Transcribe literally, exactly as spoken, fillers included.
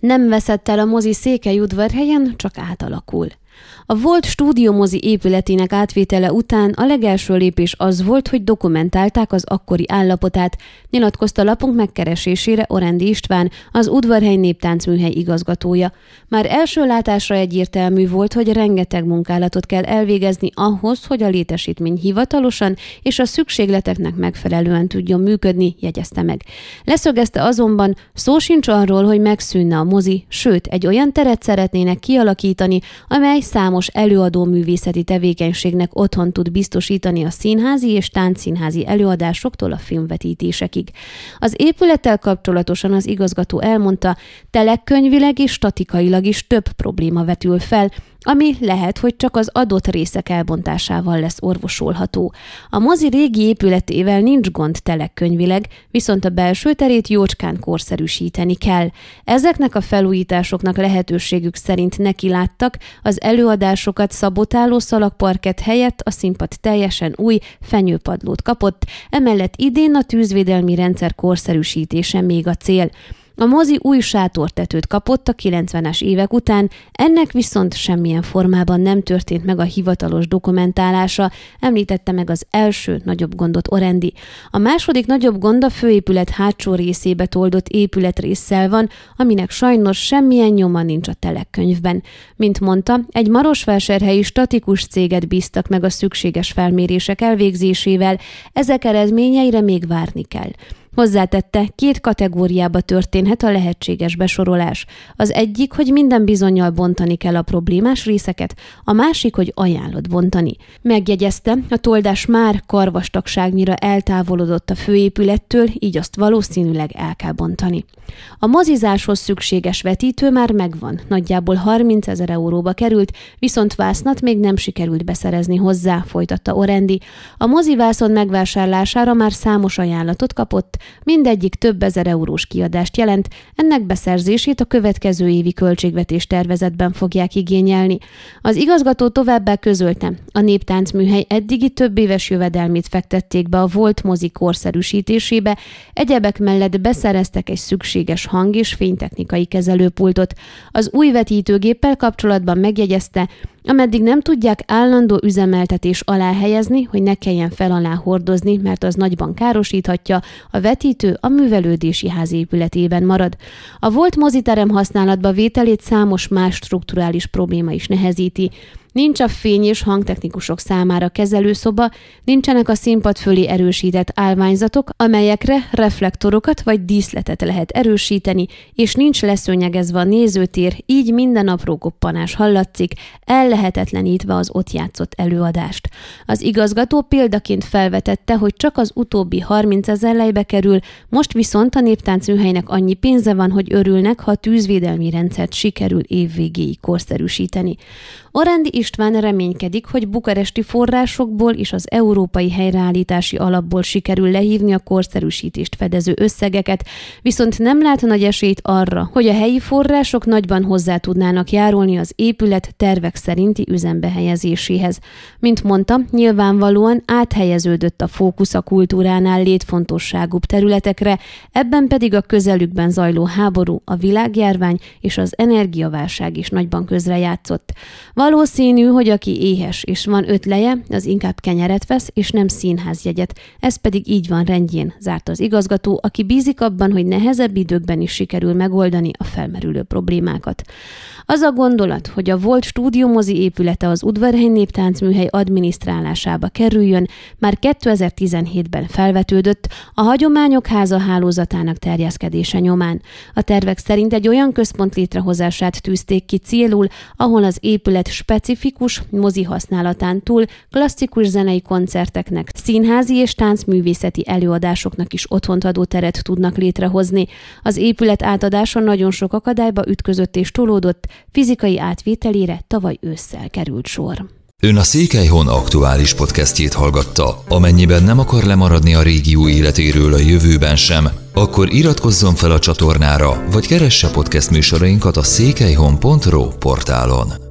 Nem veszett el a mozi Székely udvarhelyen, csak átalakul. A volt stúdiómozi épületének átvétele után a legelső lépés az volt, hogy dokumentálták az akkori állapotát, nyilatkozta lapunk megkeresésére Orendi István, az udvarhely néptáncműhely igazgatója. Már első látásra egyértelmű volt, hogy rengeteg munkálatot kell elvégezni ahhoz, hogy a létesítmény hivatalosan és a szükségleteknek megfelelően tudjon működni, jegyezte meg. Leszögezte azonban, szó sincs arról, hogy megszűnne a mozi, sőt, egy olyan teret szeretnének kialakítani, amely számos előadó művészeti tevékenységnek otthon tud biztosítani a színházi és táncszínházi előadásoktól a filmvetítésekig. Az épülettel kapcsolatosan az igazgató elmondta, telekkönyvileg és statikailag is több probléma vetül fel, ami lehet, hogy csak az adott részek elbontásával lesz orvosolható. A mozi régi épületével nincs gond telekkönyvileg, viszont a belső terét jócskán korszerűsíteni kell. Ezeknek a felújításoknak lehetőségük szerint nekiláttak, az előadásokat szabotáló szalagparkett helyett a színpad teljesen új fenyőpadlót kapott, emellett idén a tűzvédelmi rendszer korszerűsítése még a cél. A mozi új sátortetőt kapott a kilencvenes évek után, ennek viszont semmilyen formában nem történt meg a hivatalos dokumentálása, említette meg az első nagyobb gondot Orendi. A második nagyobb gond a főépület hátsó részébe toldott épületrésszel van, aminek sajnos semmilyen nyoma nincs a telekkönyvben. Mint mondta, egy marosvásárhelyi statikus céget bíztak meg a szükséges felmérések elvégzésével, ezek eredményeire még várni kell. Hozzátette, két kategóriába történhet a lehetséges besorolás. Az egyik, hogy minden bizonnyal bontani kell a problémás részeket, a másik, hogy ajánlott bontani. Megjegyezte, a toldás már karvastagságnyira eltávolodott a főépülettől, így azt valószínűleg el kell bontani. A mozizáshoz szükséges vetítő már megvan, nagyjából harmincezer euróba került, viszont vásznat még nem sikerült beszerezni hozzá, folytatta Orendi. A mozivászon megvásárlására már számos ajánlatot kapott, mindegyik több ezer eurós kiadást jelent, ennek beszerzését a következő évi költségvetés tervezetben fogják igényelni. Az igazgató továbbá közölte, a néptáncműhely eddigi több éves jövedelmét fektették be a volt mozi korszerűsítésébe, egyebek mellett beszereztek egy szükséges hang- és fénytechnikai kezelőpultot. Az új vetítőgéppel kapcsolatban megjegyezte, ameddig nem tudják állandó üzemeltetés alá helyezni, hogy ne kelljen fel alá hordozni, mert az nagyban károsíthatja, a vetítő a művelődési ház épületében marad. A volt moziterem használatba vételét számos más strukturális probléma is nehezíti. Nincs a fény- és hangtechnikusok számára kezelőszoba, nincsenek a színpad fölé erősített állványzatok, amelyekre reflektorokat vagy díszletet lehet erősíteni, és nincs leszőnyegezve a nézőtér, így minden apró koppanás hallatszik, ellehetetlenítve az ott játszott előadást. Az igazgató példaként felvetette, hogy csak az utóbbi harmincezer lejbe kerül, most viszont a néptáncműhelynek annyi pénze van, hogy örülnek, ha a tűzvédelmi rendszert sikerül évvégéig korszerűsíteni. Orendi István reménykedik, hogy bukaresti forrásokból és az európai helyreállítási alapból sikerül lehívni a korszerűsítést fedező összegeket, viszont nem lát nagy esélyt arra, hogy a helyi források nagyban hozzá tudnának járulni az épület tervek szerinti üzembe helyezéséhez. Mint mondta, nyilvánvalóan áthelyeződött a fókusz a kultúránál létfontosságúbb területekre, ebben pedig a közelükben zajló háború, a világjárvány és az energiaválság is nagyban közrejátszott. Valószínű, hogy aki éhes és van ötleje, az inkább kenyeret vesz és nem színházjegyet. Ez pedig így van rendjén, zárt az igazgató, aki bízik abban, hogy nehezebb időkben is sikerül megoldani a felmerülő problémákat. Az a gondolat, hogy a volt stúdiómozi épülete az udvarhely néptáncműhely adminisztrálásába kerüljön, már kétezer-tizenhétben felvetődött a Hagyományok Háza hálózatának terjeszkedése nyomán. A tervek szerint egy olyan központ létrehozását tűzték ki célul, ahol az épület specifikus mozi használatán túl klasszikus zenei koncerteknek, színházi és táncművészeti előadásoknak is otthont adó teret tudnak létrehozni. Az épület átadása nagyon sok akadályba ütközött és tolódott, fizikai átvételére tavaly ősszel került sor. Ön a Székelyhon aktuális podcastjét hallgatta. Amennyiben nem akar lemaradni a régió életéről a jövőben sem, akkor iratkozzon fel a csatornára, vagy keresse podcast műsorainkat a székelyhon pont ro portálon.